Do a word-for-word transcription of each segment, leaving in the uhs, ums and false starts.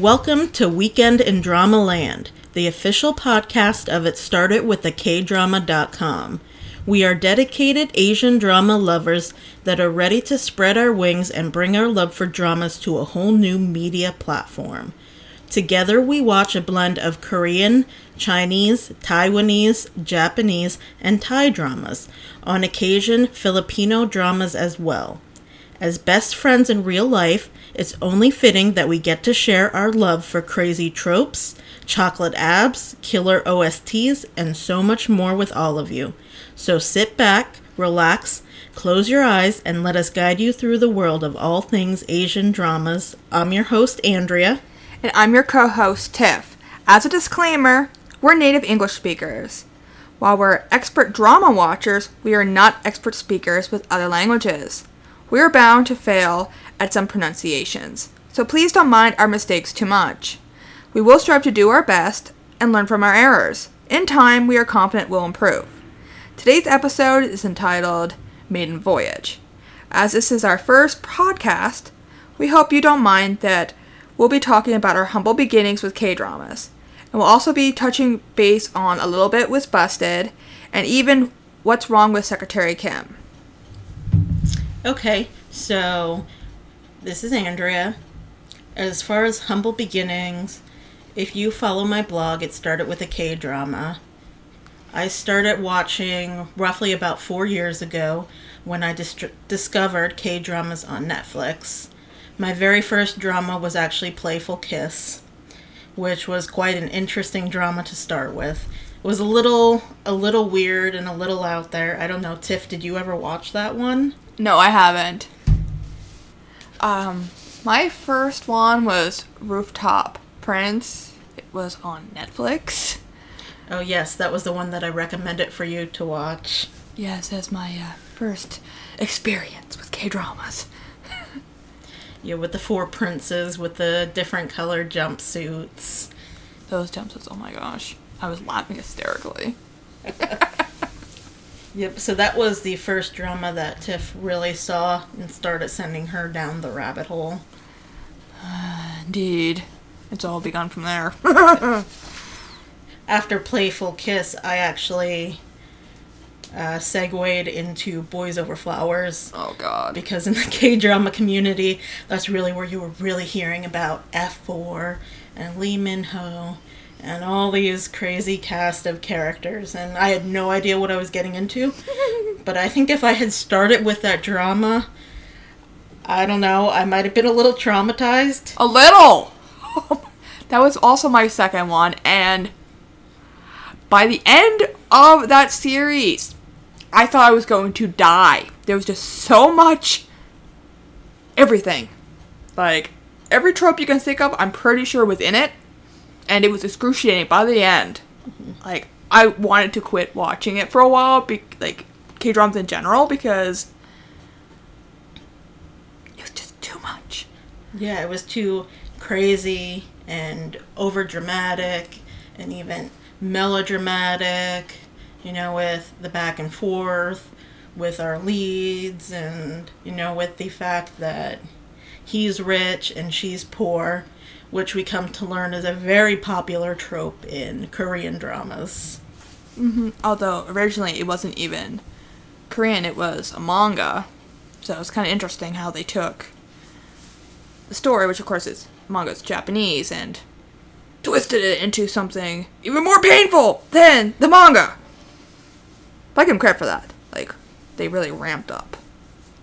Welcome to Weekend in Drama Land, the official podcast of It Started with a K drama dot com. We are dedicated Asian drama lovers that are ready to spread our wings and bring our love for dramas to a whole new media platform. Together we watch a blend of Korean, Chinese, Taiwanese, Japanese, and Thai dramas, on occasion Filipino dramas as well. As best friends in real life, it's only fitting that we get to share our love for crazy tropes, chocolate abs, killer O S Ts, and so much more with all of you. So sit back, relax, close your eyes, and let us guide you through the world of all things Asian dramas. I'm your host, Andrea. And I'm your co-host, Tiff. As a disclaimer, we're native English speakers. While we're expert drama watchers, we are not expert speakers with other languages. We are bound to fail at some pronunciations, so please don't mind our mistakes too much. We will strive to do our best and learn from our errors. In time, we are confident we'll improve. Today's episode is entitled Maiden Voyage. As this is our first podcast, we hope you don't mind that we'll be talking about our humble beginnings with K-dramas, and we'll also be touching base on a little bit with Busted, and even What's Wrong with Secretary Kim. Okay, so this is Andrea. As far as humble beginnings, if you follow my blog, It Started with a K-drama. I started watching roughly about four years ago when I dis- discovered K-dramas on Netflix. My very first drama was actually Playful Kiss, which was quite an interesting drama to start with. It was a little, a little weird and a little out there. I don't know, Tiff, did you ever watch that one? No, I haven't. Um, my first one was Rooftop Prince. It was on Netflix. Oh yes, that was the one that I recommended for you to watch. Yes, that's my uh, first experience with K-dramas. Yeah, with the four princes, with the different color jumpsuits. Those jumpsuits, oh my gosh. I was laughing hysterically. Yep, so that was the first drama that Tiff really saw and started sending her down the rabbit hole. Uh, indeed. It's all begun from there. After Playful Kiss, I actually uh, segued into Boys Over Flowers. Oh, God. Because in the K-drama community, that's really where you were really hearing about F four and Lee Min-ho. And all these crazy cast of characters, and I had no idea what I was getting into. But I think if I had started with that drama, I don't know, I might have been a little traumatized. A little! That was also my second one, and by the end of that series, I thought I was going to die. There was just so much... everything. Like, every trope you can think of, I'm pretty sure within it. And it was excruciating by the end. Mm-hmm. Like, I wanted to quit watching it for a while, be- like, K-dramas in general, because it was just too much. Yeah, it was too crazy and over-dramatic and even melodramatic, you know, with the back and forth, with our leads, and, you know, with the fact that he's rich and she's poor, which we come to learn is a very popular trope in Korean dramas. Mm-hmm. Although, originally, it wasn't even Korean, it was a manga. So it was kind of interesting how they took the story, which of course is manga's Japanese, and twisted it into something even more painful than the manga. But I give them credit for that. Like, they really ramped up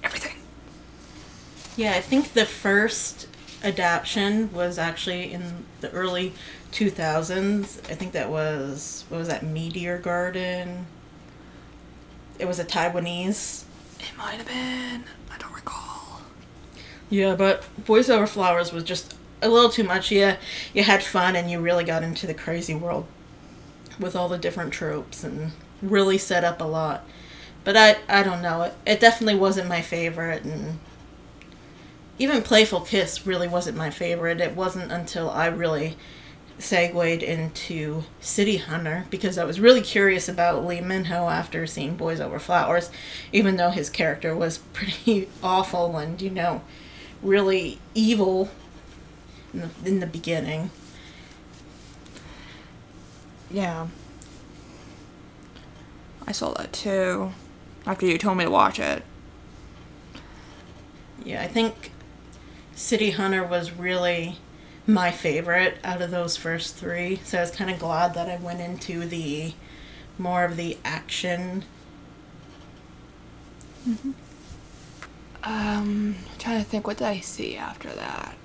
everything. Yeah, I think the first adaptation was actually in the early two thousands. I think that was, what was that, Meteor Garden? It was a Taiwanese. It might have been. I don't recall. Yeah, but Boys Over Flowers was just a little too much. Yeah, you had fun and you really got into the crazy world with all the different tropes and really set up a lot. But I, I don't know. It, it definitely wasn't my favorite, and even Playful Kiss really wasn't my favorite. It wasn't until I really segued into City Hunter, because I was really curious about Lee Min-ho after seeing Boys Over Flowers, even though his character was pretty awful and, you know, really evil. in the, in the beginning. Yeah. I saw that too, after you told me to watch it. Yeah, I think City Hunter was really my favorite out of those first three, so I was kind of glad that I went into the more of the action. Mm-hmm. Um, I'm trying to think, what did I see after that?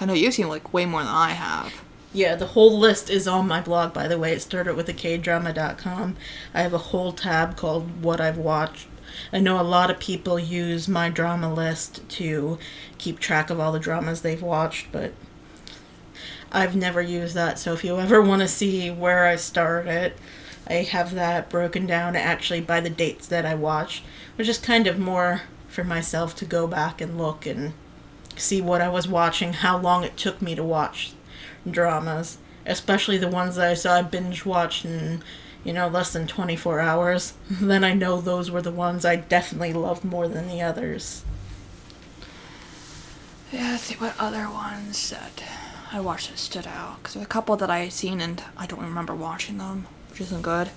I know you've seen like way more than I have. Yeah, the whole list is on my blog, by the way. It started with a K drama dot com. I have a whole tab called What I've Watched. I know a lot of people use my drama list to keep track of all the dramas they've watched, but I've never used that. So if you ever want to see where I started, I have that broken down actually by the dates that I watched, which is kind of more for myself to go back and look and see what I was watching, how long it took me to watch dramas, especially the ones that I saw I binge watched in, you know, less than twenty-four hours. Then I know those were the ones I definitely loved more than the others. Yeah, let's see what other ones that I watched that stood out, because there were a couple that I had seen and I don't remember watching them, which isn't good.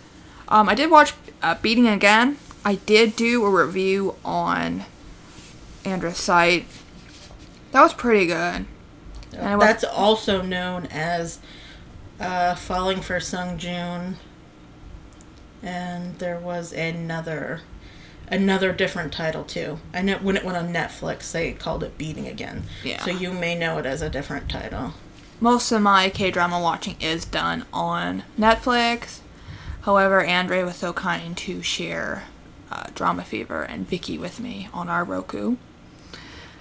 Um, I did watch uh, Beating Again. I did do a review on Andrea's site. That was pretty good. And that's was, also known as uh, Falling for Sung Joon, and there was another, another different title too. I know when it went on Netflix, they called it Beating Again. Yeah. So you may know it as a different title. Most of my K-drama watching is done on Netflix. However, Andrea was so kind to share uh, Drama Fever and Viki with me on our Roku.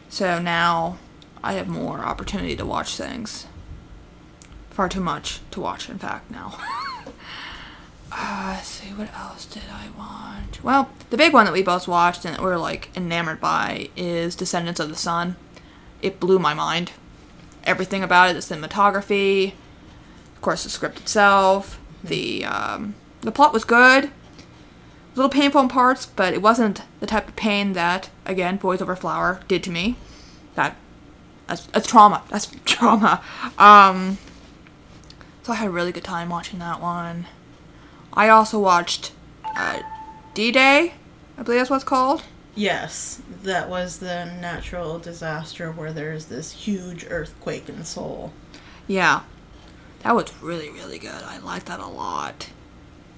So now I have more opportunity to watch things. Far too much to watch, in fact, now. uh, let's see, what else did I watch? Well, the big one that we both watched and that we're, like, enamored by is Descendants of the Sun. It blew my mind. Everything about it, the cinematography, of course, the script itself, mm-hmm. the, um, the plot was good. A little painful in parts, but it wasn't the type of pain that, again, Boys Over Flower did to me. That That's, that's trauma. That's trauma. Um, so I had a really good time watching that one. I also watched uh, D-Day, I believe that's what it's called. Yes, that was the natural disaster where there's this huge earthquake in Seoul. Yeah, that was really, really good. I liked that a lot.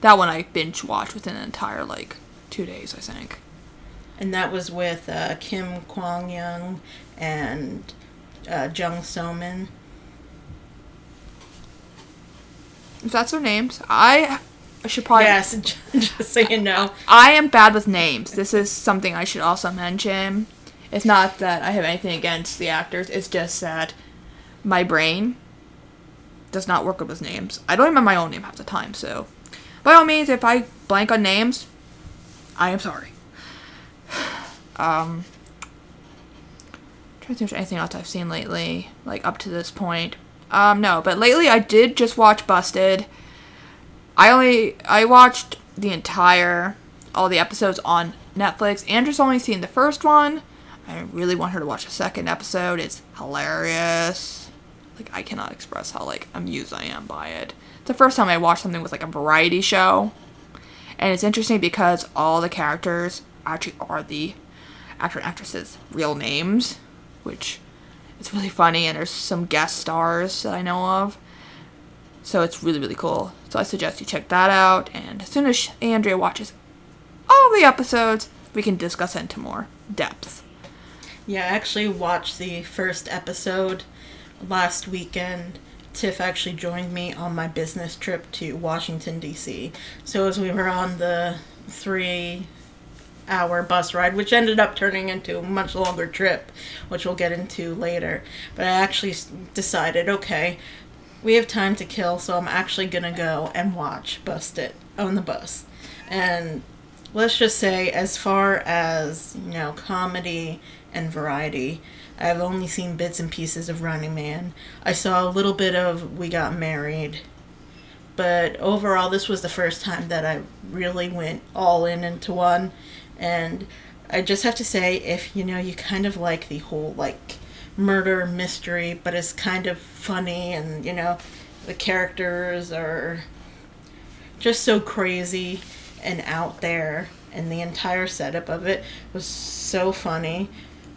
That one I binge watched within an entire, like, two days, I think. And that was with uh, Kim Kwang-young and Uh, Jung So-min. If that's their names. I should probably... Yes, just so you know. I am bad with names. This is something I should also mention. It's not that I have anything against the actors. It's just that my brain does not work with names. I don't remember my own name half the time, so... By all means, if I blank on names, I am sorry. Um... I don't think there's anything else I've seen lately, like up to this point. Um, no, but lately I did just watch Busted. I only, I watched the entire, all the episodes on Netflix. Andrew's only seen the first one. I really want her to watch the second episode. It's hilarious. Like, I cannot express how, like, amused I am by it. It's the first time I watched something with, like, a variety show. And it's interesting because all the characters actually are the actor and actresses' real names, which it's really funny, and there's some guest stars that I know of. So it's really, really cool. So I suggest you check that out, and as soon as Andrea watches all the episodes, we can discuss it into more depth. Yeah, I actually watched the first episode last weekend. Tiff actually joined me on my business trip to Washington, D C So as we were on the three... hour bus ride, which ended up turning into a much longer trip, which we'll get into later. But I actually decided, okay, we have time to kill, so I'm actually gonna go and watch Busted on the bus. And let's just say, as far as, you know, comedy and variety, I've only seen bits and pieces of Running Man. I saw a little bit of We Got Married. But overall, this was the first time that I really went all in into one. And I just have to say, if, you know, you kind of like the whole, like, murder mystery, but it's kind of funny, and, you know, the characters are just so crazy and out there, and the entire setup of it was so funny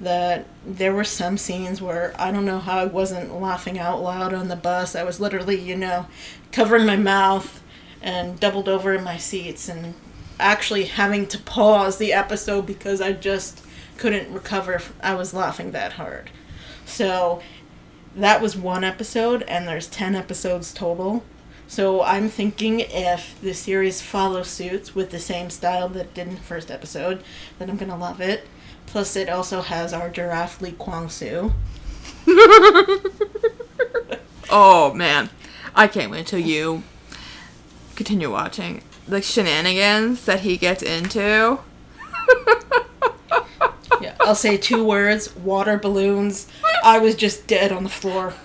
that there were some scenes where I don't know how I wasn't laughing out loud on the bus. I was literally, you know, covering my mouth and doubled over in my seats and actually having to pause the episode because I just couldn't recover. I was laughing that hard. So that was one episode, and there's ten episodes total. So I'm thinking if the series follows suits with the same style that it did in the first episode, then I'm going to love it. Plus, it also has our giraffe Lee Kwang Soo. Oh, man. I can't wait until you continue watching the shenanigans that he gets into. Yeah, I'll say two words, water balloons. I was just dead on the floor.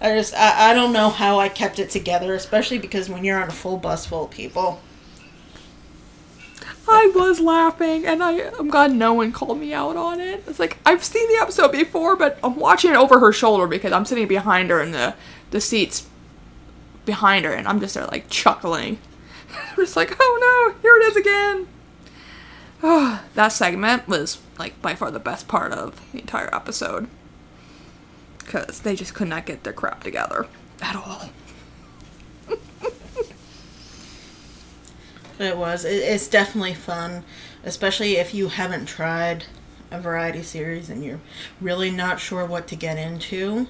I just, I, I don't know how I kept it together, especially because when you're on a full bus full of people. I was laughing, and I, I'm glad no one called me out on it. It's like, I've seen the episode before, but I'm watching it over her shoulder because I'm sitting behind her in the, the seats behind her, and I'm just there, like, chuckling. I'm just like, oh no, here it is again. Oh, that segment was, like, by far the best part of the entire episode. Because they just could not get their crap together at all. It was. It's definitely fun, especially if you haven't tried a variety series and you're really not sure what to get into.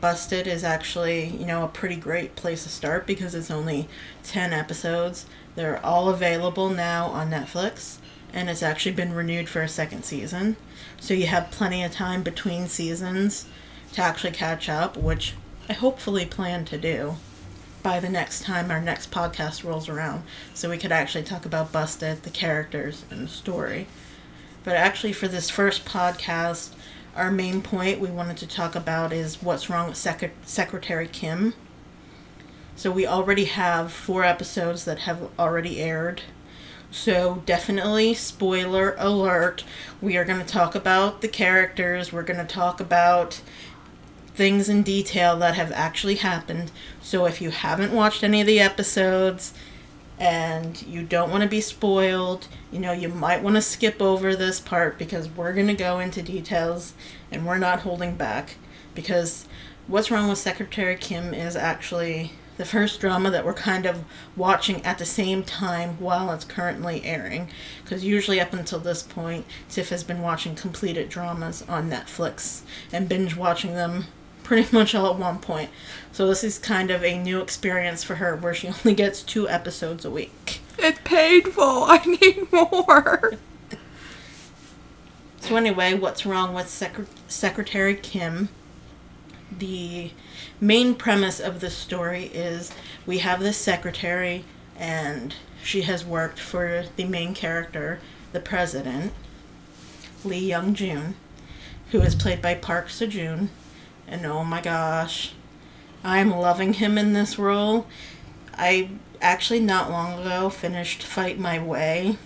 Busted is actually, you know, a pretty great place to start because it's only ten episodes. They're all available now on Netflix, and it's actually been renewed for a second season. So you have plenty of time between seasons to actually catch up, which I hopefully plan to do by the next time our next podcast rolls around, so we could actually talk about Busted, the characters, and the story. But actually, for this first podcast, our main point we wanted to talk about is What's Wrong with Sec- Secretary Kim. So we already have four episodes that have already aired. So definitely, spoiler alert, we are going to talk about the characters, we're going to talk about things in detail that have actually happened. So if you haven't watched any of the episodes and you don't want to be spoiled, you know, you might want to skip over this part because we're going to go into details and we're not holding back, because What's Wrong with Secretary Kim is actually the first drama that we're kind of watching at the same time while it's currently airing, because usually up until this point, Tiff has been watching completed dramas on Netflix and binge watching them pretty much all at one point. So this is kind of a new experience for her where she only gets two episodes a week. It's painful. I need more. So anyway, What's Wrong with Sec- Secretary Kim? The main premise of the story is we have this secretary, and she has worked for the main character, the president, Lee Young-Joon, who is played by Park Seo-joon. And oh my gosh, I'm loving him in this role. I actually not long ago finished Fight My Way,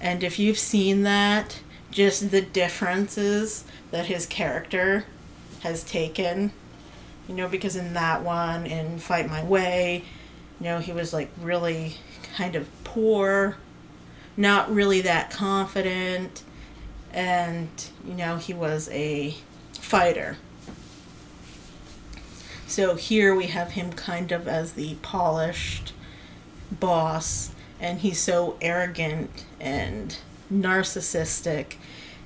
and if you've seen that, just the differences that his character has taken, you know, because in that one, in Fight My Way, you know, he was like really kind of poor, not really that confident, and, you know, he was a fighter. So here we have him kind of as the polished boss, and he's so arrogant and narcissistic,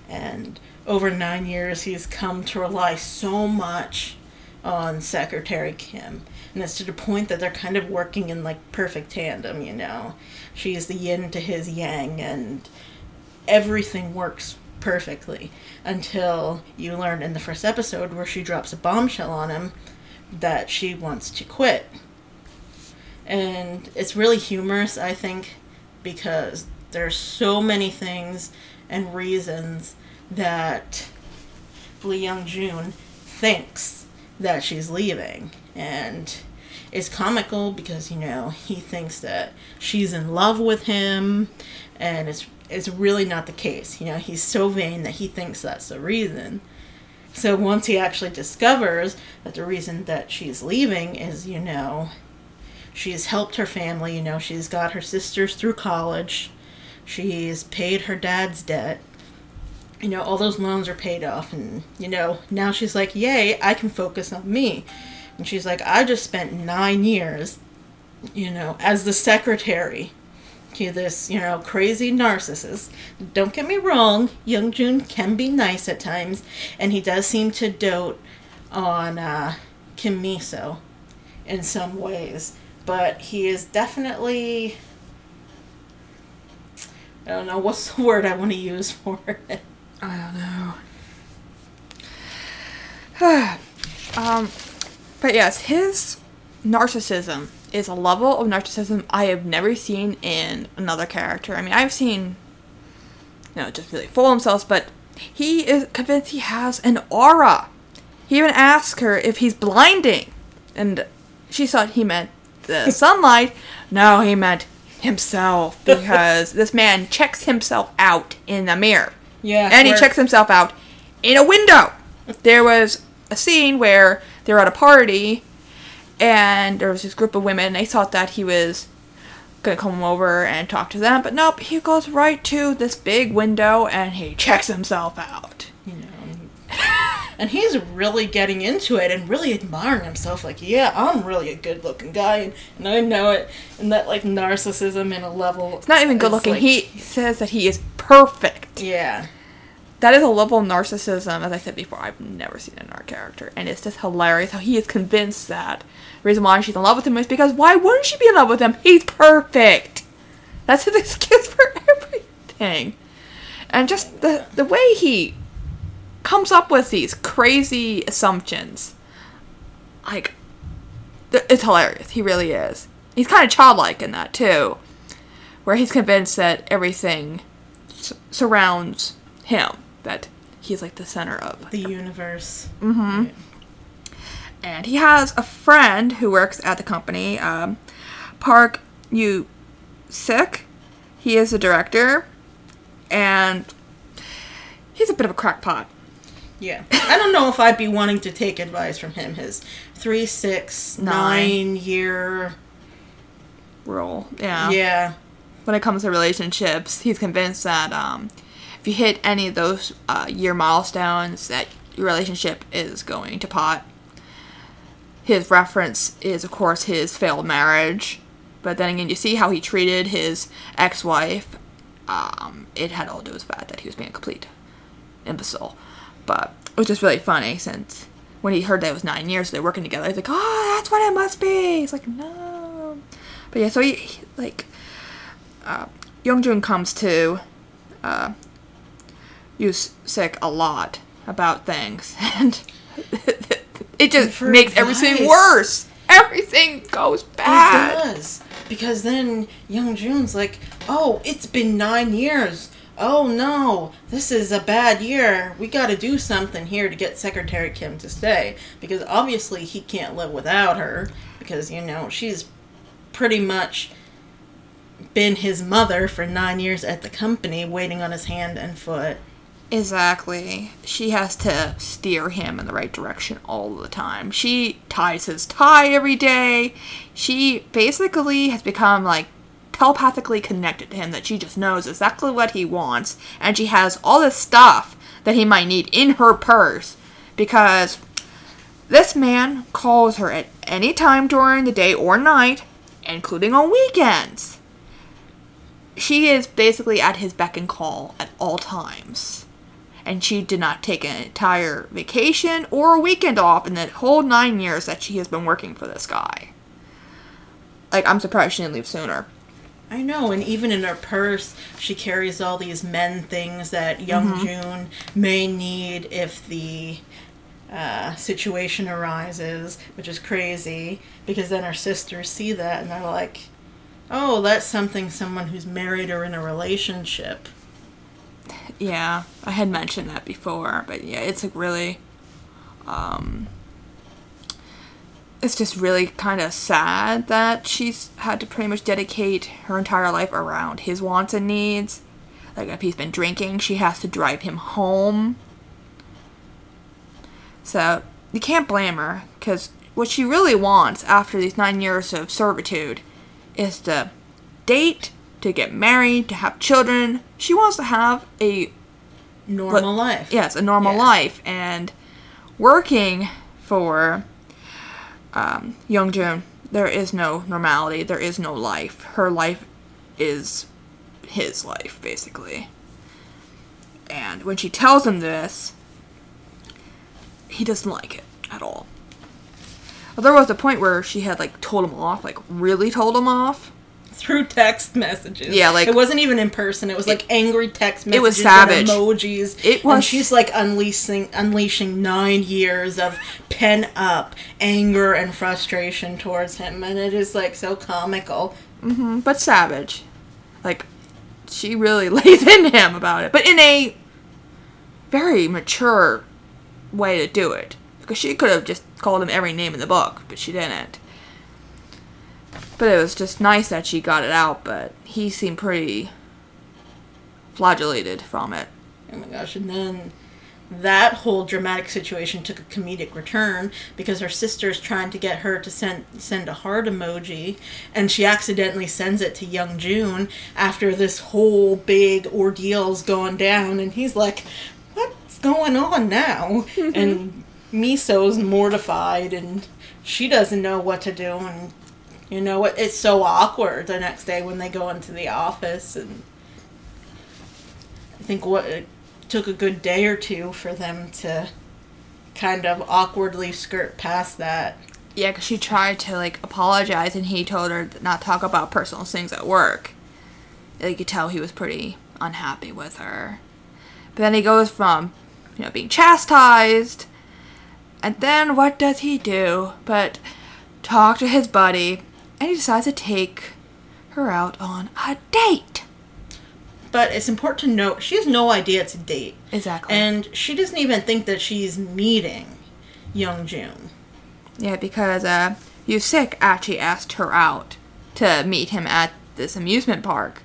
and over nine years he's come to rely so much on Secretary Kim, and it's to the point that they're kind of working in like perfect tandem, you know. She's the yin to his yang, and everything works perfectly until you learn in the first episode where she drops a bombshell on him that she wants to quit. And it's really humorous, I think, because there's so many things and reasons that Lee Young-Joon thinks that she's leaving. And it's comical because, you know, he thinks that she's in love with him, and it's it's really not the case. You know, he's so vain that he thinks that's the reason. So once he actually discovers that the reason that she's leaving is, you know, she's helped her family, you know, she's got her sisters through college, she's paid her dad's debt, you know, all those loans are paid off, and, you know, now she's like, yay, I can focus on me. And she's like, I just spent nine years, you know, as the secretary to this, you know, crazy narcissist. Don't get me wrong, Young-Joon can be nice at times, and he does seem to dote on uh, Kim Miso in some ways, but he is definitely, I don't know, what's the word I want to use for it? I don't know. um, but yes, his narcissism is a level of narcissism I have never seen in another character. I mean, I've seen, you know, just really fool themselves, but he is convinced he has an aura. He even asks her if he's blinding, and she thought he meant the sunlight. No, he meant himself, because this man checks himself out in the mirror. Yeah, and he checks himself out in a window. There was a scene where they're at a party, and there was this group of women, and they thought that he was going to come over and talk to them. But nope, he goes right to this big window, and he checks himself out. You know, and he's really getting into it and really admiring himself. Like, yeah, I'm really a good-looking guy, and, and I know it. And that, like, narcissism in a level... It's not even good-looking. Like, he says that he is perfect. Yeah. That is a level of narcissism, as I said before, I've never seen in our character. And it's just hilarious how he is convinced that the reason why she's in love with him is because why wouldn't she be in love with him? He's perfect. That's his excuse for everything. And just the, the way he comes up with these crazy assumptions. Like, it's hilarious. He really is. He's kind of childlike in that, too. Where he's convinced that everything s- surrounds him. That he's like the center of the universe. Mm-hmm. Right. And he has a friend who works at the company, um, Park Yoo-sik. He is the director, and he's a bit of a crackpot. Yeah. I don't know if I'd be wanting to take advice from him. His three, six, nine, nine year rule. Yeah. Yeah. When it comes to relationships, he's convinced that um, if you hit any of those uh, year milestones, that your relationship is going to pot. His reference is, of course, his failed marriage. But then again, you see how he treated his ex-wife. Um, it had all to do with the fact that he was being a complete imbecile. But it was just really funny, since when he heard that it was nine years, so they're working together, he's like, oh, that's what it must be. He's like, no. But yeah, so he, he like, uh, Young-Joon comes to uh, Yoo-sik a lot about things. And... It just makes advice. Everything worse. Everything goes bad. It does. Because then Young-Joon's like, oh, it's been nine years. Oh, no. This is a bad year. We got to do something here to get Secretary Kim to stay. Because obviously he can't live without her. Because, you know, she's pretty much been his mother for nine years at the company, waiting on his hand and foot. Exactly. She has to steer him in the right direction all the time. She ties his tie every day. She basically has become, like, telepathically connected to him, that she just knows exactly what he wants. And she has all this stuff that he might need in her purse. Because this man calls her at any time during the day or night, including on weekends. She is basically at his beck and call at all times. And she did not take an entire vacation or a weekend off in the whole nine years that she has been working for this guy. Like, I'm surprised she didn't leave sooner. I know, and even in her purse, she carries all these men things that Young-Joon mm-hmm. may need if the uh, situation arises, which is crazy, because then her sisters see that and they're like, oh, that's something someone who's married or in a relationship. Yeah, I had mentioned that before, but yeah, it's like really, um, it's just really kind of sad that she's had to pretty much dedicate her entire life around his wants and needs. Like, if he's been drinking, she has to drive him home. So you can't blame her, because what she really wants after these nine years of servitude is to date, to get married, to have children. She wants to have a normal li- life. Yes, a normal yeah. life. And working for um, Young-Joon, there is no normality. There is no life. Her life is his life, basically. And when she tells him this, he doesn't like it at all. Well, there was a point where she had, like, told him off, like, really told him off. Through text messages. Yeah, like... It wasn't even in person. It was, it, like, angry text messages. It was savage. And emojis. It was... And she's, like, unleashing, unleashing nine years of pent-up anger and frustration towards him. And it is, like, so comical. Mm-hmm. But savage. Like, she really lays into him about it. But in a very mature way to do it. Because she could have just called him every name in the book, but she didn't. But it was just nice that she got it out, but he seemed pretty flagellated from it. Oh my gosh, and then that whole dramatic situation took a comedic return because her sister's trying to get her to send send a heart emoji, and she accidentally sends it to Young-Joon after this whole big ordeal's going down, and he's like, what's going on now? And Miso's mortified, and she doesn't know what to do, and you know what? It's so awkward the next day when they go into the office, and I think what it took a good day or two for them to kind of awkwardly skirt past that. Yeah, because she tried to, like, apologize, and he told her not to talk about personal things at work. You could tell he was pretty unhappy with her. But then he goes from, you know, being chastised, and then what does he do but talk to his buddy? And he decides to take her out on a date. But it's important to note, she has no idea it's a date. Exactly. And she doesn't even think that she's meeting Young-Joon. Yeah, because uh, Yoo-Sik actually asked her out to meet him at this amusement park.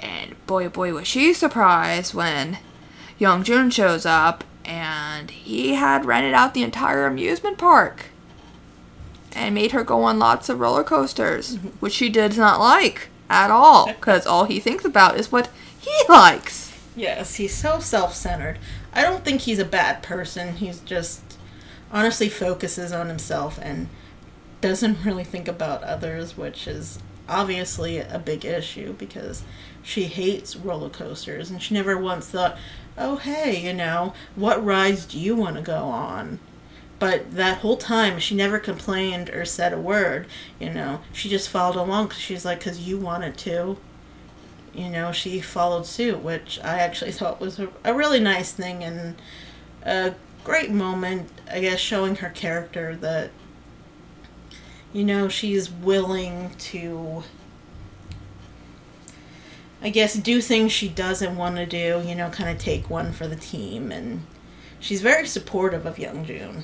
And boy, boy, was she surprised when Young-Joon shows up and he had rented out the entire amusement park. And made her go on lots of roller coasters, mm-hmm. which she does not like at all, because all he thinks about is what he likes. Yes, he's so self-centered. I don't think he's a bad person. He's just honestly focuses on himself and doesn't really think about others, which is obviously a big issue because she hates roller coasters and she never once thought, oh, hey, you know, what rides do you want to go on? But that whole time, she never complained or said a word, you know. She just followed along because she's like, because you wanted to. You know, she followed suit, which I actually thought was a, a really nice thing and a great moment, I guess, showing her character that, you know, she's willing to, I guess, do things she doesn't want to do, you know, kind of take one for the team. And she's very supportive of Young-Joon.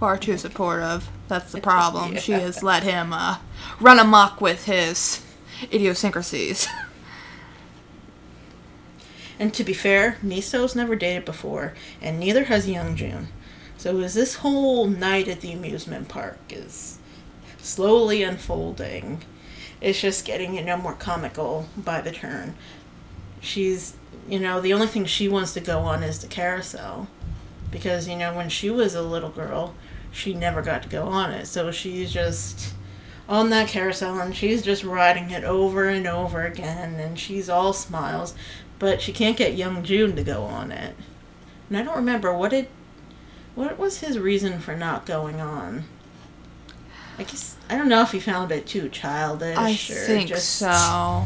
Far too supportive. That's the problem. Yeah. She has let him uh, run amok with his idiosyncrasies. And to be fair, Miso's never dated before, and neither has Young-Joon. So is this whole night at the amusement park is slowly unfolding. It's just getting, you know, more comical by the turn. She's, you know, the only thing she wants to go on is the carousel. Because, you know, when she was a little girl, she never got to go on it. So she's just on that carousel, and she's just riding it over and over again, and she's all smiles. But she can't get Young-Joon to go on it. And I don't remember, what did, what was his reason for not going on? I guess, I don't know if he found it too childish. I or think just, so.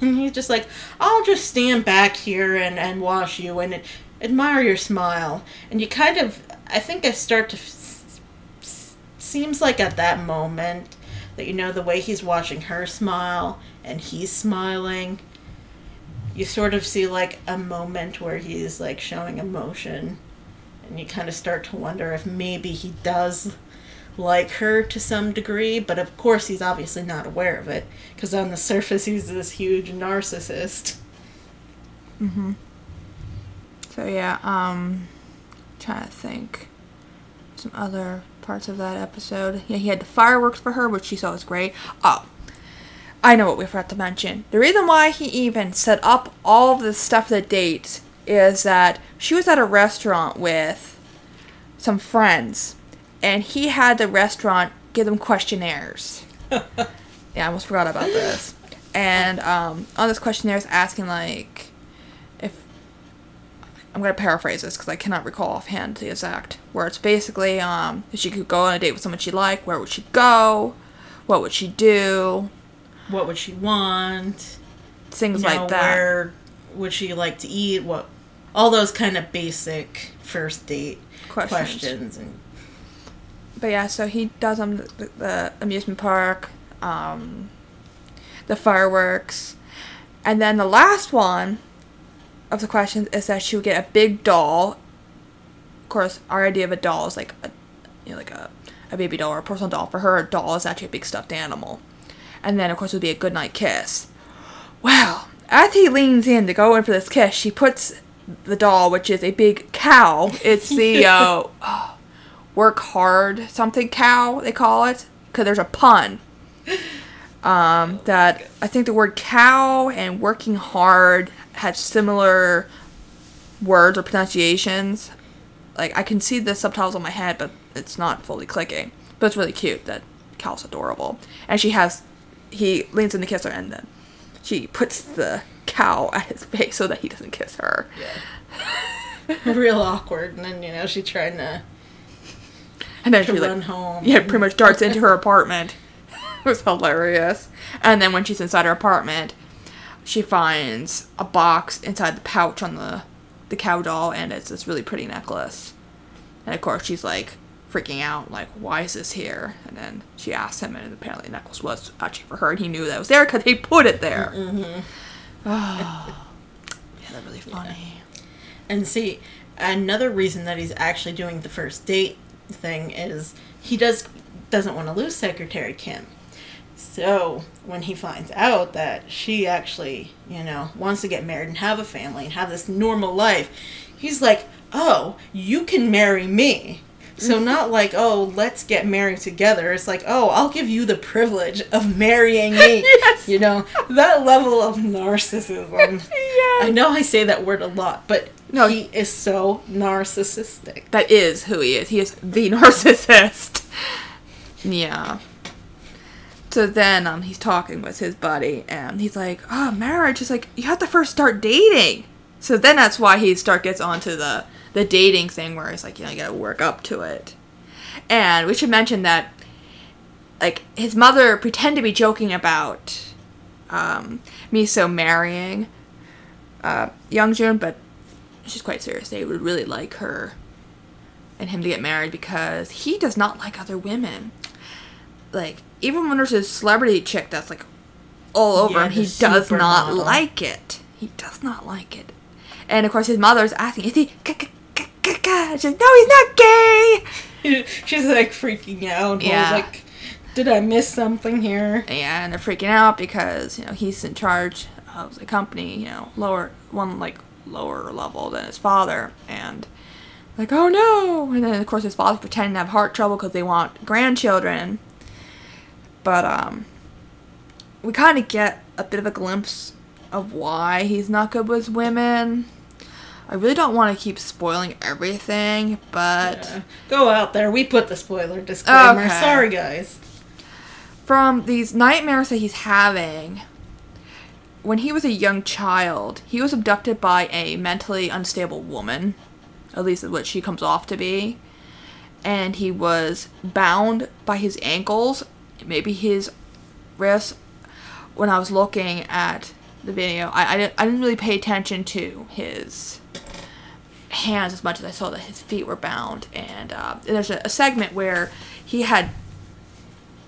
And he's just like, I'll just stand back here and, and watch you, and it, admire your smile. And you kind of, I think I start to, f- f- seems like at that moment that, you know, the way he's watching her smile and he's smiling, you sort of see like a moment where he's like showing emotion, and you kind of start to wonder if maybe he does like her to some degree, but of course he's obviously not aware of it, because on the surface he's this huge narcissist. Mm-hmm. So yeah, um, trying to think. Some other parts of that episode. Yeah, he had the fireworks for her, which she saw was great. Oh, I know what we forgot to mention. The reason why he even set up all of this stuff that dates is that she was at a restaurant with some friends, and he had the restaurant give them questionnaires. Yeah, I almost forgot about this. And um, on this questionnaire is asking, like, if... I'm going to paraphrase this because I cannot recall offhand the exact words. Basically, um, if she could go on a date with someone she liked, where would she go? What would she do? What would she want? Things you know, like that. Where would she like to eat? What? All those kind of basic first date questions. questions and... But yeah, so he does um, the, the amusement park, um, the fireworks, and then the last one of the questions is that she would get a big doll. Of course, our idea of a doll is like a, you know, like a, a baby doll or a personal doll. For her, a doll is actually a big stuffed animal. And then, of course, it would be a goodnight kiss. Well, as he leans in to go in for this kiss, she puts the doll, which is a big cow. It's the uh, oh, work hard something cow, they call it. Because there's a pun. Um, that I think the word cow and working hard have similar words or pronunciations. Like, I can see the subtitles on my head, but it's not fully clicking. But it's really cute. That cow's adorable. And she has... He leans in to kiss her, and then she puts the cow at his face so that he doesn't kiss her. Yeah. Real awkward. And then, you know, she's trying to, and then to she, run like, home. Yeah, pretty much darts into her apartment. It was hilarious. And then when she's inside her apartment, she finds a box inside the pouch on the, the cow doll, and it's this really pretty necklace. And, of course, she's like... freaking out, like, why is this here? And then she asked him, and apparently the necklace was actually for her, and he knew that it was there because he put it there. Mm-hmm. Oh. Yeah, that's really funny. Yeah. And see, another reason that he's actually doing the first date thing is he does doesn't want to lose Secretary Kim. So when he finds out that she actually, you know, wants to get married and have a family and have this normal life, he's like, oh, you can marry me. So not like, oh, let's get married together. It's like, oh, I'll give you the privilege of marrying me. Yes. You know, that level of narcissism. Yes. I know I say that word a lot, but no, he is so narcissistic. That is who he is. He is the narcissist. Yeah. So then um, he's talking with his buddy, and he's like, oh, marriage is like, you have to first start dating. So then that's why he start gets onto the... the dating thing where it's like, you know, you gotta work up to it. And we should mention that, like, his mother pretended to be joking about um, Miso marrying uh, Young-Joon, but she's quite serious. They would really like her and him to get married because he does not like other women. Like, even when there's a celebrity chick that's, like, all over yeah, him, he does not model. like it. He does not like it. And, of course, his mother's asking, is he... She's like, no, he's not gay! She's, like, freaking out. Yeah. He's like, did I miss something here? Yeah, and they're freaking out because, you know, he's in charge of the company, you know, lower, one, like, lower level than his father. And, like, oh, no! And then, of course, his father's pretending to have heart trouble because they want grandchildren. But, um, we kind of get a bit of a glimpse of why he's not good with women. I really don't want to keep spoiling everything, but... Yeah. Go out there. We put the spoiler disclaimer. Okay. Sorry, guys. From these nightmares that he's having, when he was a young child, he was abducted by a mentally unstable woman, at least what she comes off to be, and he was bound by his ankles, maybe his wrists. When I was looking at the video, I, I, didn't, I didn't really pay attention to his hands as much as I saw that his feet were bound. And uh, there's a, a segment where he had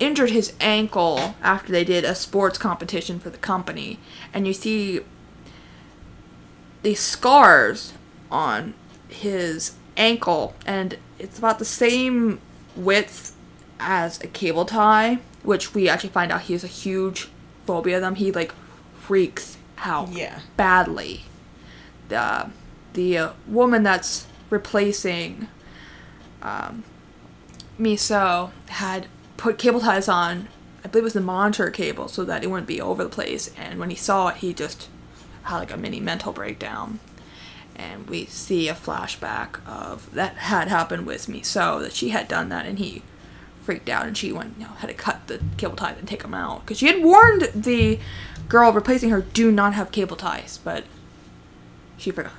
injured his ankle after they did a sports competition for the company. And you see these scars on his ankle. And it's about the same width as a cable tie, which we actually find out he has a huge phobia of them. He, like... freaks out yeah. badly. The the uh, woman that's replacing um, Miso had put cable ties on, I believe it was the monitor cable, so that it wouldn't be over the place, and when he saw it, he just had like a mini mental breakdown. And we see a flashback of that had happened with Miso, that she had done that, and he freaked out, and she went, you know, had to cut the cable ties and take them out, because she had warned the girl replacing her, do not have cable ties, but she forgot.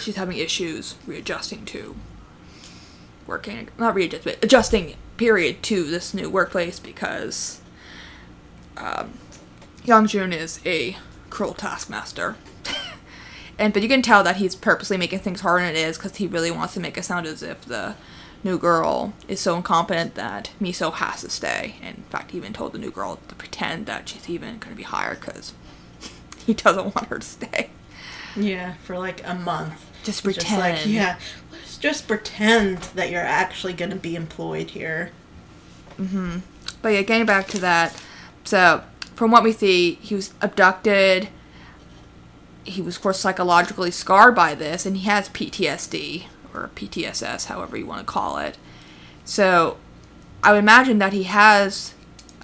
She's having issues readjusting to working, not readjusting, but adjusting, period, to this new workplace, because um, Young-Joon is a cruel taskmaster. And, but you can tell that he's purposely making things harder than it is, because he really wants to make it sound as if the new girl is so incompetent that Miso has to stay. And in fact, he even told the new girl to pretend that she's even going to be hired, because he doesn't want her to stay. Yeah, for like a month. Just pretend. Just like, yeah, let's just pretend that you're actually going to be employed here. Mm-hmm. But yeah, getting back to that. So, from what we see, he was abducted. He was, of course, psychologically scarred by this, and he has P T S D, or P T S S, however you want to call it. So, I would imagine that he has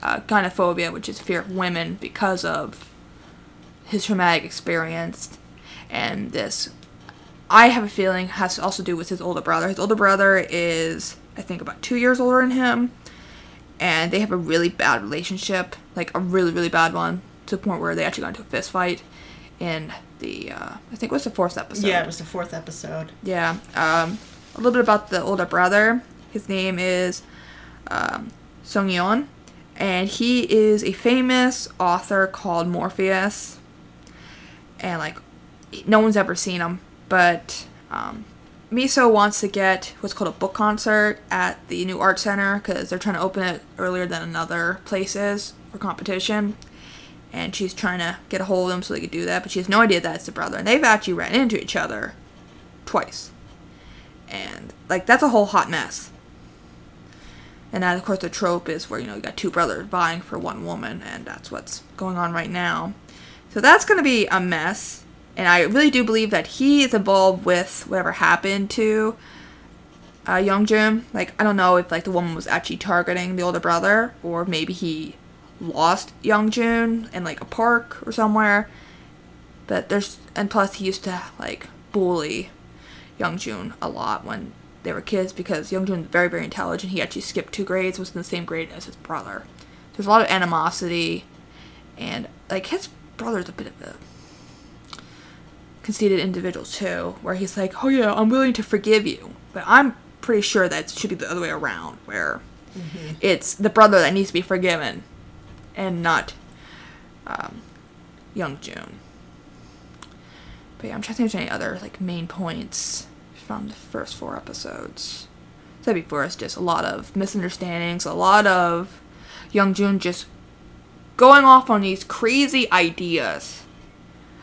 uh, gynophobia, which is fear of women, because of his traumatic experience, and this, I have a feeling, has to also do with his older brother. His older brother is, I think, about two years older than him, and they have a really bad relationship, like a really, really bad one, to the point where they actually got into a fist fight in the, uh, I think it was the fourth episode. Yeah, it was the fourth episode. Yeah. Um, a little bit about the older brother. His name is um, Sung-yeon, and he is a famous author called Morpheus, and, like, no one's ever seen him, but um, Miso wants to get what's called a book concert at the new art center, because they're trying to open it earlier than another place is for competition. And she's trying to get a hold of him so they could do that, but she has no idea that it's the brother. And they've actually ran into each other twice. And, like, that's a whole hot mess. And that, of course, the trope is where, you know, you got two brothers vying for one woman, and that's what's going on right now. So that's going to be a mess. And I really do believe that he is involved with whatever happened to uh, Young-Joon. Like, I don't know if, like, the woman was actually targeting the older brother, or maybe he lost Young-Joon in, like, a park or somewhere. But there's, and plus he used to, like, bully Young-Joon a lot when they were kids, because Young-Joon is very, very intelligent. He actually skipped two grades, was in the same grade as his brother. There's a lot of animosity, and, like, his brother's a bit of a conceited individual, too, where he's like, oh, yeah, I'm willing to forgive you. But I'm pretty sure that should be the other way around, where mm-hmm. it's the brother that needs to be forgiven, and not um, Young-Joon. But yeah, I'm trying to think if there's any other, like, main points from the first four episodes. As I said before, it's just a lot of misunderstandings, a lot of Young-Joon just going off on these crazy ideas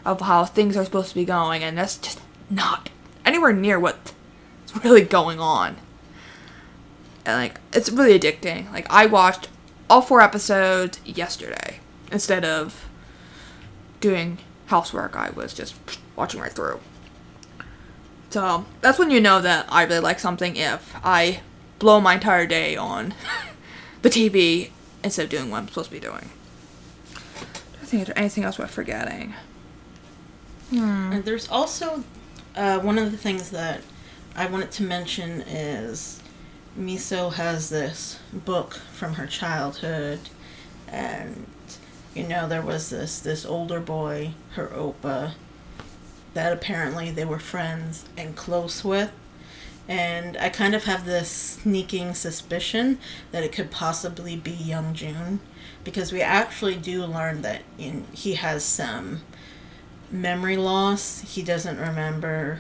of how things are supposed to be going, and that's just not anywhere near what's really going on. And, like, it's really addicting. Like, I watched all four episodes yesterday. Instead of doing housework, I was just watching right through. So that's when you know that I really like something, if I blow my entire day on the T V instead of doing what I'm supposed to be doing. I think there's anything else worth forgetting. Hmm. And there's also uh, one of the things that I wanted to mention is Miso has this book from her childhood, and, you know, there was this, this older boy, her oppa, that apparently they were friends and close with, and I kind of have this sneaking suspicion that it could possibly be Young-Joon, because we actually do learn that in, he has some memory loss. He doesn't remember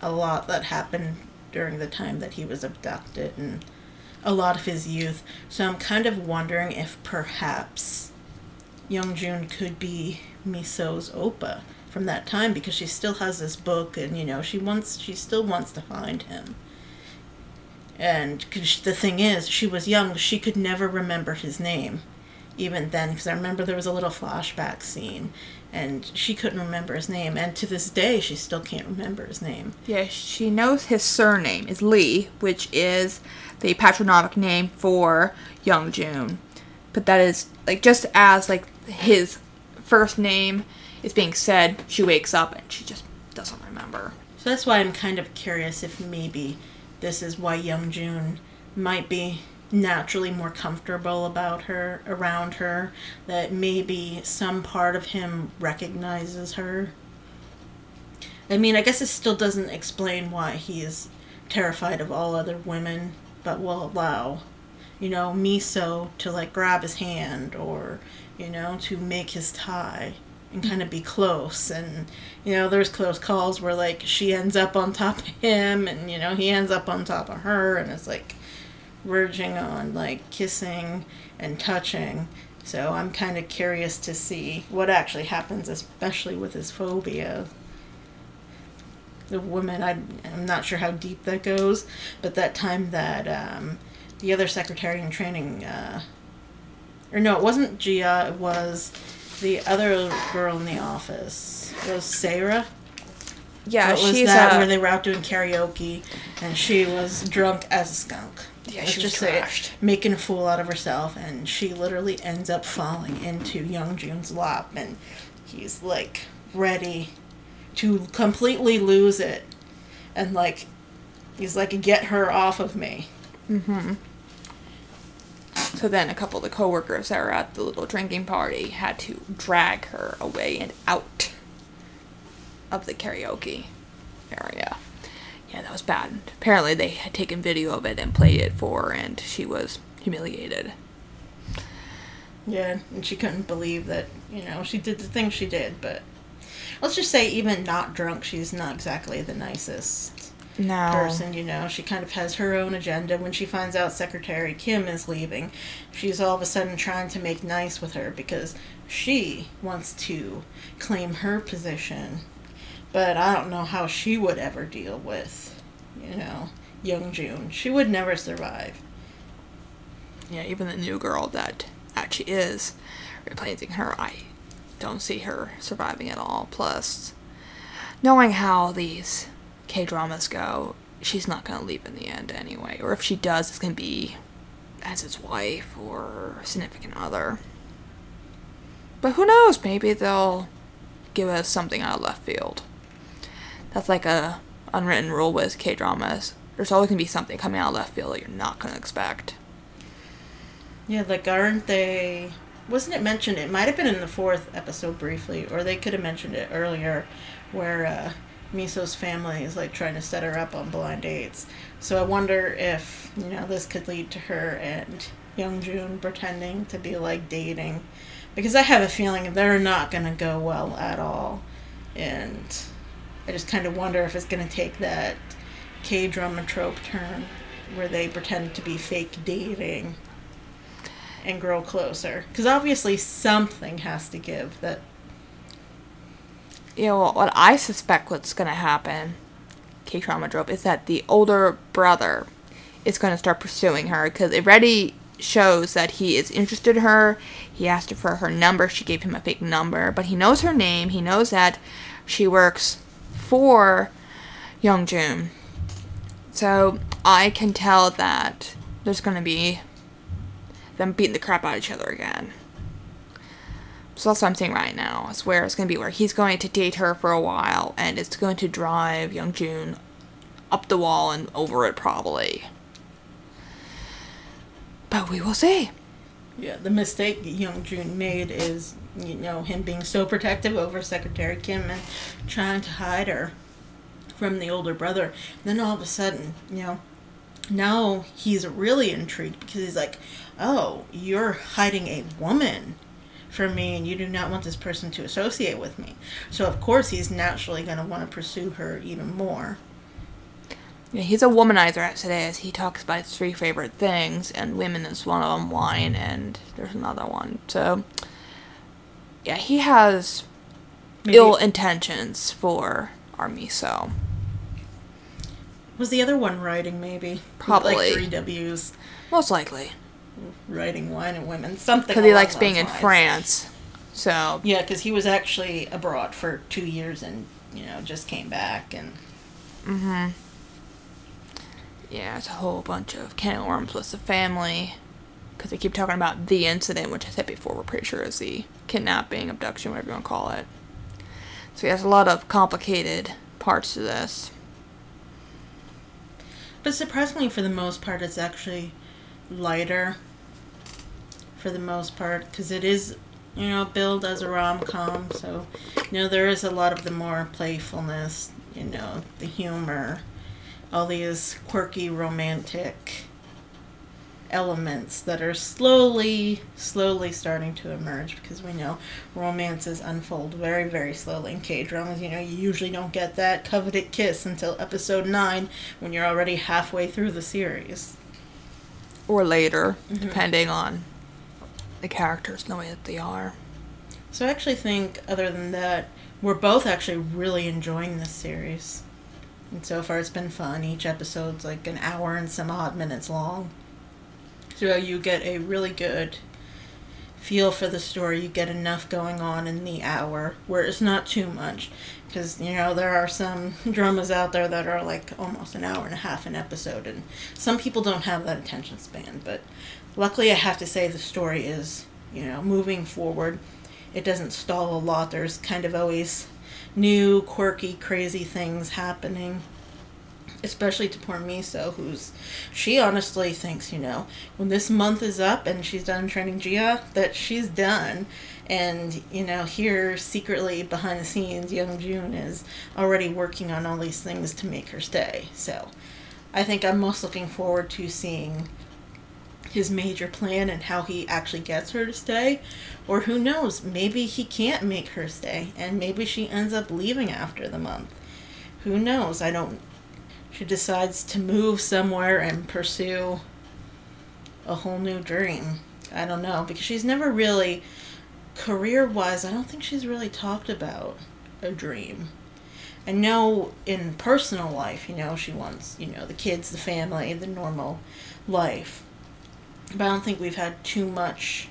a lot that happened during the time that he was abducted, and a lot of his youth. So I'm kind of wondering if perhaps Young-Joon could be Miso's oppa from that time, because she still has this book, and, you know, she wants, she still wants to find him. And 'cause the thing is, she was young, she could never remember his name. even then, because I remember there was a little flashback scene and she couldn't remember his name, and to this day she still can't remember his name. Yeah, she knows his surname is Lee, which is the patronymic name for Young-Joon, but that is, like, just as, like, his first name is being said, she wakes up and she just doesn't remember. So that's why I'm kind of curious if maybe this is why Young-Joon might be naturally more comfortable about her, around her, that maybe some part of him recognizes her. I mean, I guess it still doesn't explain why he is terrified of all other women, but will allow, you know, Miso to, like, grab his hand or, you know, to make his tie and kind of be close. And, you know, there's close calls where, like, she ends up on top of him and, you know, he ends up on top of her, and it's, like, verging on, like, kissing and touching. So I'm kind of curious to see what actually happens, especially with his phobia. The woman, I, I'm not sure how deep that goes, but that time that um, the other secretary in training, uh, or no, it wasn't Gia, it was the other girl in the office. It was Sarah. Yeah, what was she's that uh, where they were out doing karaoke and she was drunk as a skunk. Yeah, Let's she was just trashed. Say it, making a fool out of herself, and she literally ends up falling into Young-Joon's lap, and he's, like, ready to completely lose it, and, like, he's like, get her off of me. Mm-hmm. So then a couple of the co-workers that were at the little drinking party had to drag her away and out of the karaoke area. Yeah, that was bad. Apparently they had taken video of it and played it for her, and she was humiliated. Yeah, and she couldn't believe that, you know, she did the thing she did, but let's just say even not drunk, she's not exactly the nicest no. person, you know. She kind of has her own agenda. When she finds out Secretary Kim is leaving, she's all of a sudden trying to make nice with her because she wants to claim her position. But I don't know how she would ever deal with, you know, Young-Joon. She would never survive. Yeah, even the new girl that actually is replacing her, I don't see her surviving at all. Plus, knowing how these K-dramas go, she's not going to leave in the end anyway. Or if she does, it's going to be as his wife or significant other. But who knows? Maybe they'll give us something out of left field. That's like a unwritten rule with K-dramas. There's always going to be something coming out of left field that you're not going to expect. Yeah, like, aren't they... Wasn't it mentioned? It might have been in the fourth episode briefly, or they could have mentioned it earlier, where uh, Miso's family is, like, trying to set her up on blind dates. So I wonder if, you know, this could lead to her and Young-Joon pretending to be, like, dating. Because I have a feeling they're not going to go well at all. And I just kind of wonder if it's going to take that K-drama trope turn where they pretend to be fake dating and grow closer. Because obviously something has to give that... Yeah, well, what I suspect what's going to happen, K-drama trope, is that the older brother is going to start pursuing her. Because it already shows that he is interested in her. He asked her for her number. She gave him a fake number. But he knows her name. He knows that she works for Young-Joon. So I can tell that there's going to be them beating the crap out of each other again. So that's what I'm saying right now. It's where it's going to be where he's going to date her for a while, and it's going to drive Young-Joon up the wall and over it probably. But we will see. Yeah, the mistake Young-Joon made is, you know, him being so protective over Secretary Kim and trying to hide her from the older brother. And then all of a sudden, you know, now he's really intrigued because he's like, oh, you're hiding a woman from me and you do not want this person to associate with me. So, of course, he's naturally going to want to pursue her even more. Yeah, he's a womanizer as it is. He talks about his three favorite things, and women is one of them, wine, and there's another one. So, yeah, he has Maybe. ill intentions for our Miso. Was the other one writing, maybe? Probably. With, like, three W's. Most likely. writing wine and women, something. Because he likes being in France. So yeah, because he was actually abroad for two years and you know just came back and. Mm-hmm. Yeah, it's a whole bunch of can of worms with the family, because they keep talking about the incident, which I said before. We're pretty sure is the kidnapping, abduction, whatever you want to call it. So yeah, there's a lot of complicated parts to this. But surprisingly, for the most part, it's actually lighter. For the most part, because it is, you know, billed as a rom-com, so you know there is a lot of the more playfulness, you know, the humor, all these quirky romantic elements that are slowly, slowly starting to emerge, because we know romances unfold very, very slowly in K-dramas. You know, you usually don't get that coveted kiss until episode nine when you're already halfway through the series. Or later, mm-hmm. depending on the characters, knowing that they are. So I actually think, other than that, we're both actually really enjoying this series. And so far it's been fun. Each episode's like an hour and some odd minutes long. So you get a really good feel for the story. You get enough going on in the hour where it's not too much. Because, you know, there are some dramas out there that are like almost an hour and a half an episode. And some people don't have that attention span. But luckily I have to say the story is, you know, moving forward. It doesn't stall a lot. There's kind of always new, quirky, crazy things happening. Especially to poor Miso, who's, she honestly thinks, you know, when this month is up and she's done training Gia, that she's done. And, you know, here, secretly, behind the scenes, Young-Joon is already working on all these things to make her stay. So, I think I'm most looking forward to seeing his major plan and how he actually gets her to stay. Or who knows, maybe he can't make her stay, and maybe she ends up leaving after the month. Who knows, I don't... She decides to move somewhere and pursue a whole new dream. I don't know, because she's never really, career-wise, I don't think she's really talked about a dream. I know in personal life, you know, she wants, you know, the kids, the family, the normal life. But I don't think we've had too much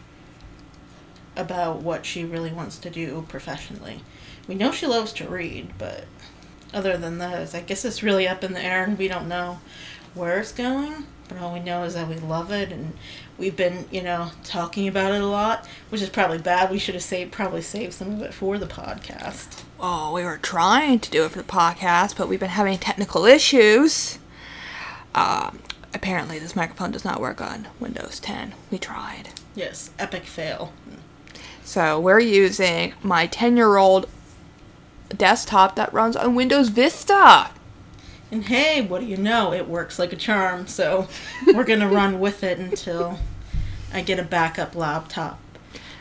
about what she really wants to do professionally. We know she loves to read, but... Other than those, I guess it's really up in the air and we don't know where it's going. But all we know is that we love it and we've been, you know, talking about it a lot, which is probably bad. We should have saved, probably saved some of it for the podcast. Oh, we were trying to do it for the podcast, but we've been having technical issues. Uh, apparently this microphone does not work on Windows ten. We tried. Yes, epic fail. So we're using my ten-year-old desktop that runs on Windows Vista. And hey, what do you know? It works like a charm, so we're going to run with it until I get a backup laptop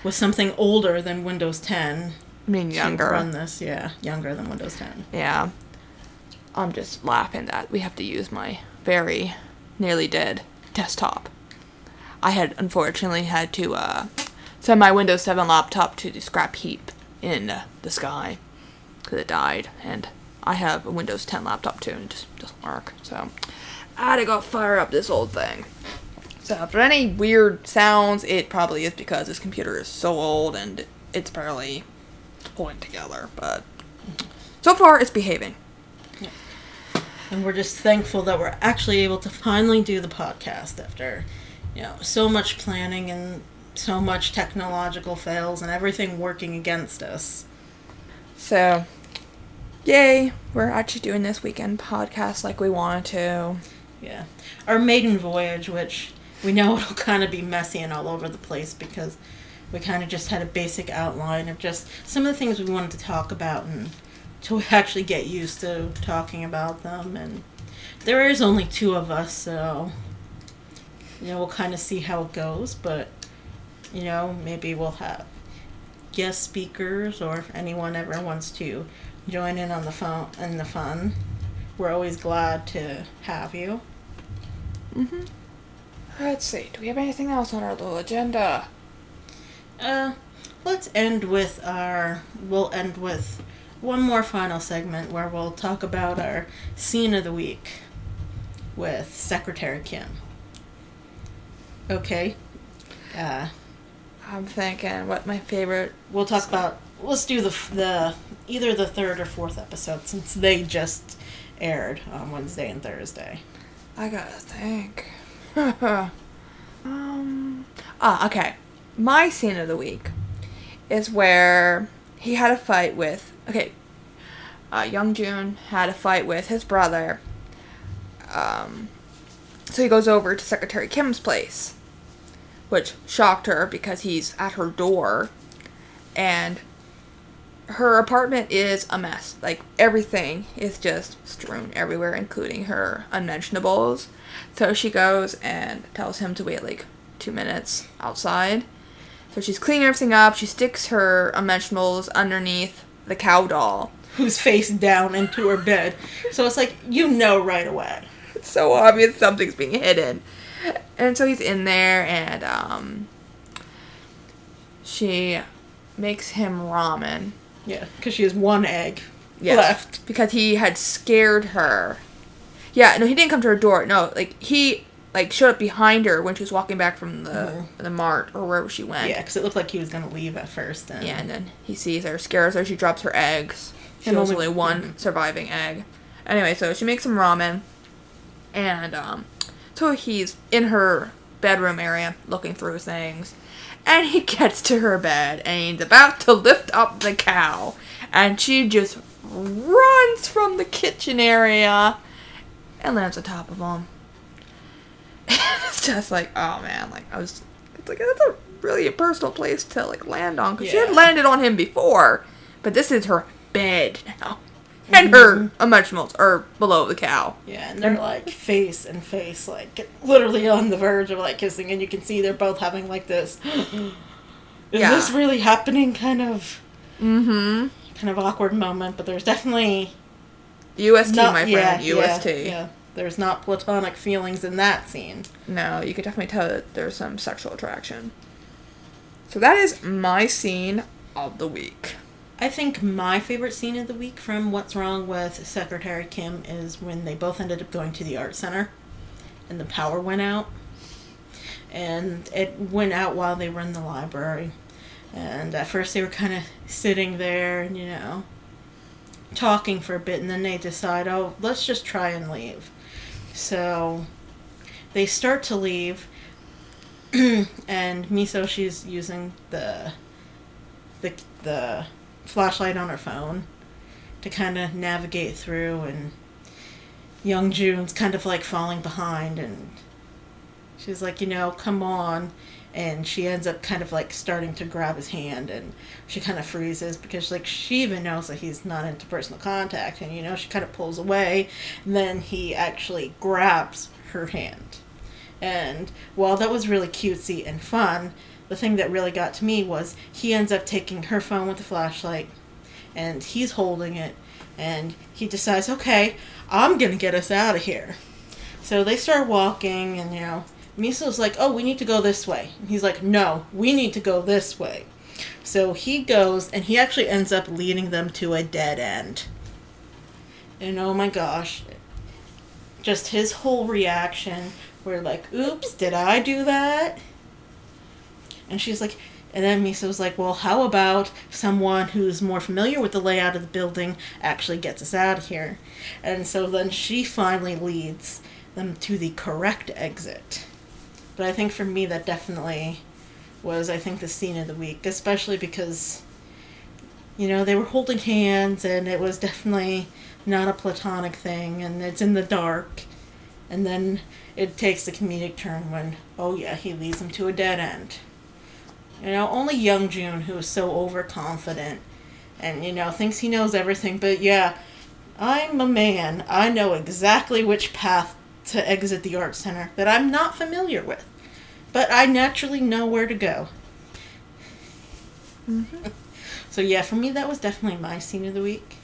with something older than Windows ten. I mean, younger. To run this, yeah, younger than Windows ten. Yeah. I'm just laughing that we have to use my very nearly dead desktop. I had, unfortunately, had to uh, send my Windows seven laptop to the scrap heap in the sky. Because it died, and I have a Windows ten laptop too, and it just doesn't work, so I had to go fire up this old thing. So after any weird sounds, it probably is because this computer is so old, and it's barely holding together, but so far it's behaving. Yeah. And we're just thankful that we're actually able to finally do the podcast after, you know, so much planning and so much technological fails and everything working against us. So, yay, we're actually doing this weekend podcast like we wanted to. Yeah. Our maiden voyage, which we know it'll kind of be messy and all over the place because we kind of just had a basic outline of just some of the things we wanted to talk about and to actually get used to talking about them. And there is only two of us, so, you know, we'll kind of see how it goes, but, you know, maybe we'll have guest speakers, or if anyone ever wants to join in on the fun, in the fun, we're always glad to have you. Mhm. Let's see. Do we have anything else on our little agenda? Uh, let's end with our. We'll end with one more final segment where we'll talk about our scene of the week with Secretary Kim. Okay. Yeah. I'm thinking what my favorite... We'll talk about... Let's do the the either the third or fourth episode since they just aired on Wednesday and Thursday. I gotta think. um. Ah, okay. My scene of the week is where he had a fight with... Okay. Uh, Young-Joon had a fight with his brother. Um, so he goes over to Secretary Kim's place, which shocked her because he's at her door, and her apartment is a mess. Like, everything is just strewn everywhere, including her unmentionables. So she goes and tells him to wait, like, two minutes outside. So she's cleaning everything up. She sticks her unmentionables underneath the cow doll, who's face down into her bed. So it's like, you know right away. It's so obvious something's being hidden. And so he's in there, and um, she makes him ramen. Yeah, because she has one egg yeah, left. Because he had scared her. Yeah, no, he didn't come to her door. No, like, he like showed up behind her when she was walking back from the, mm-hmm. the mart or wherever she went. Yeah, because it looked like he was going to leave at first. And... Yeah, and then he sees her, scares her, she drops her eggs. She has only one mm-hmm. surviving egg. Anyway, so she makes him ramen, and um... so he's in her bedroom area, looking through things, and he gets to her bed, and he's about to lift up the cow, and she just runs from the kitchen area and lands on top of him. It's just like, oh man, like, I was, it's like, that's a really impersonal place to, like, land on, because yeah. she had landed on him before, but this is her bed now. And mm-hmm. her unmentionables are below the cow. Yeah, and they're, like, face and face, like, literally on the verge of, like, kissing. And you can see they're both having, like, this, is yeah. this really happening kind of, mm-hmm. kind of awkward moment. But there's definitely... U S T, not, my friend, yeah, U S T. Yeah, yeah, there's not platonic feelings in that scene. No, you could definitely tell that there's some sexual attraction. So that is my scene of the week. I think my favorite scene of the week from What's Wrong with Secretary Kim is when they both ended up going to the art center and the power went out. And it went out while they were in the library. And at first they were kind of sitting there and, you know, talking for a bit. And then they decide, oh, let's just try and leave. So they start to leave. And Miso, she's using the... the... the flashlight on her phone to kind of navigate through, and Young-Joon's kind of like falling behind, and she's like, you know, come on, and she ends up kind of like starting to grab his hand, and she kind of freezes because, like, she even knows that he's not into personal contact, and, you know, she kind of pulls away, and then he actually grabs her hand. And while that was really cutesy and fun, the thing that really got to me was he ends up taking her phone with the flashlight, and he's holding it, and he decides, okay, I'm going to get us out of here. So they start walking, and, you know, Miso's like, oh, we need to go this way. And he's like, no, we need to go this way. So he goes, and he actually ends up leading them to a dead end. And oh my gosh, just his whole reaction, we're like, oops, did I do that? And she's like, and then Miso's like, well, how about someone who's more familiar with the layout of the building actually gets us out of here? And so then she finally leads them to the correct exit. But I think for me that definitely was, I think, the scene of the week, especially because, you know, they were holding hands, and it was definitely not a platonic thing, and it's in the dark. And then it takes the comedic turn when, oh yeah, he leads them to a dead end. You know, only Young-Joon, who is so overconfident and, you know, thinks he knows everything. But, yeah, I'm a man. I know exactly which path to exit the art center that I'm not familiar with. But I naturally know where to go. Mm-hmm. So, yeah, for me, that was definitely my scene of the week.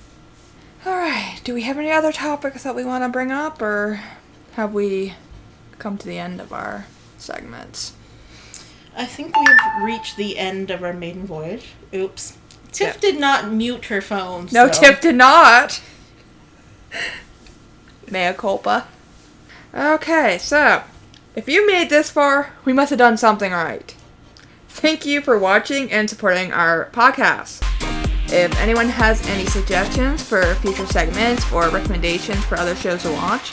All right. Do we have any other topics that we want to bring up? Or have we come to the end of our segments? I think we've reached the end of our maiden voyage. Oops. Tiff yep. did not mute her phone. No, so. Tiff did not. Mea culpa. Okay, so if you made this far, we must have done something right. Thank you for watching and supporting our podcast. If anyone has any suggestions for future segments or recommendations for other shows to watch,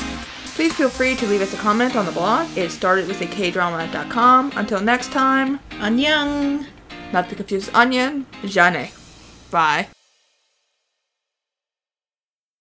please feel free to leave us a comment on the blog. It started with a K drama dot com. Until next time, annyeong. Not to be confused with onion, jane. Bye.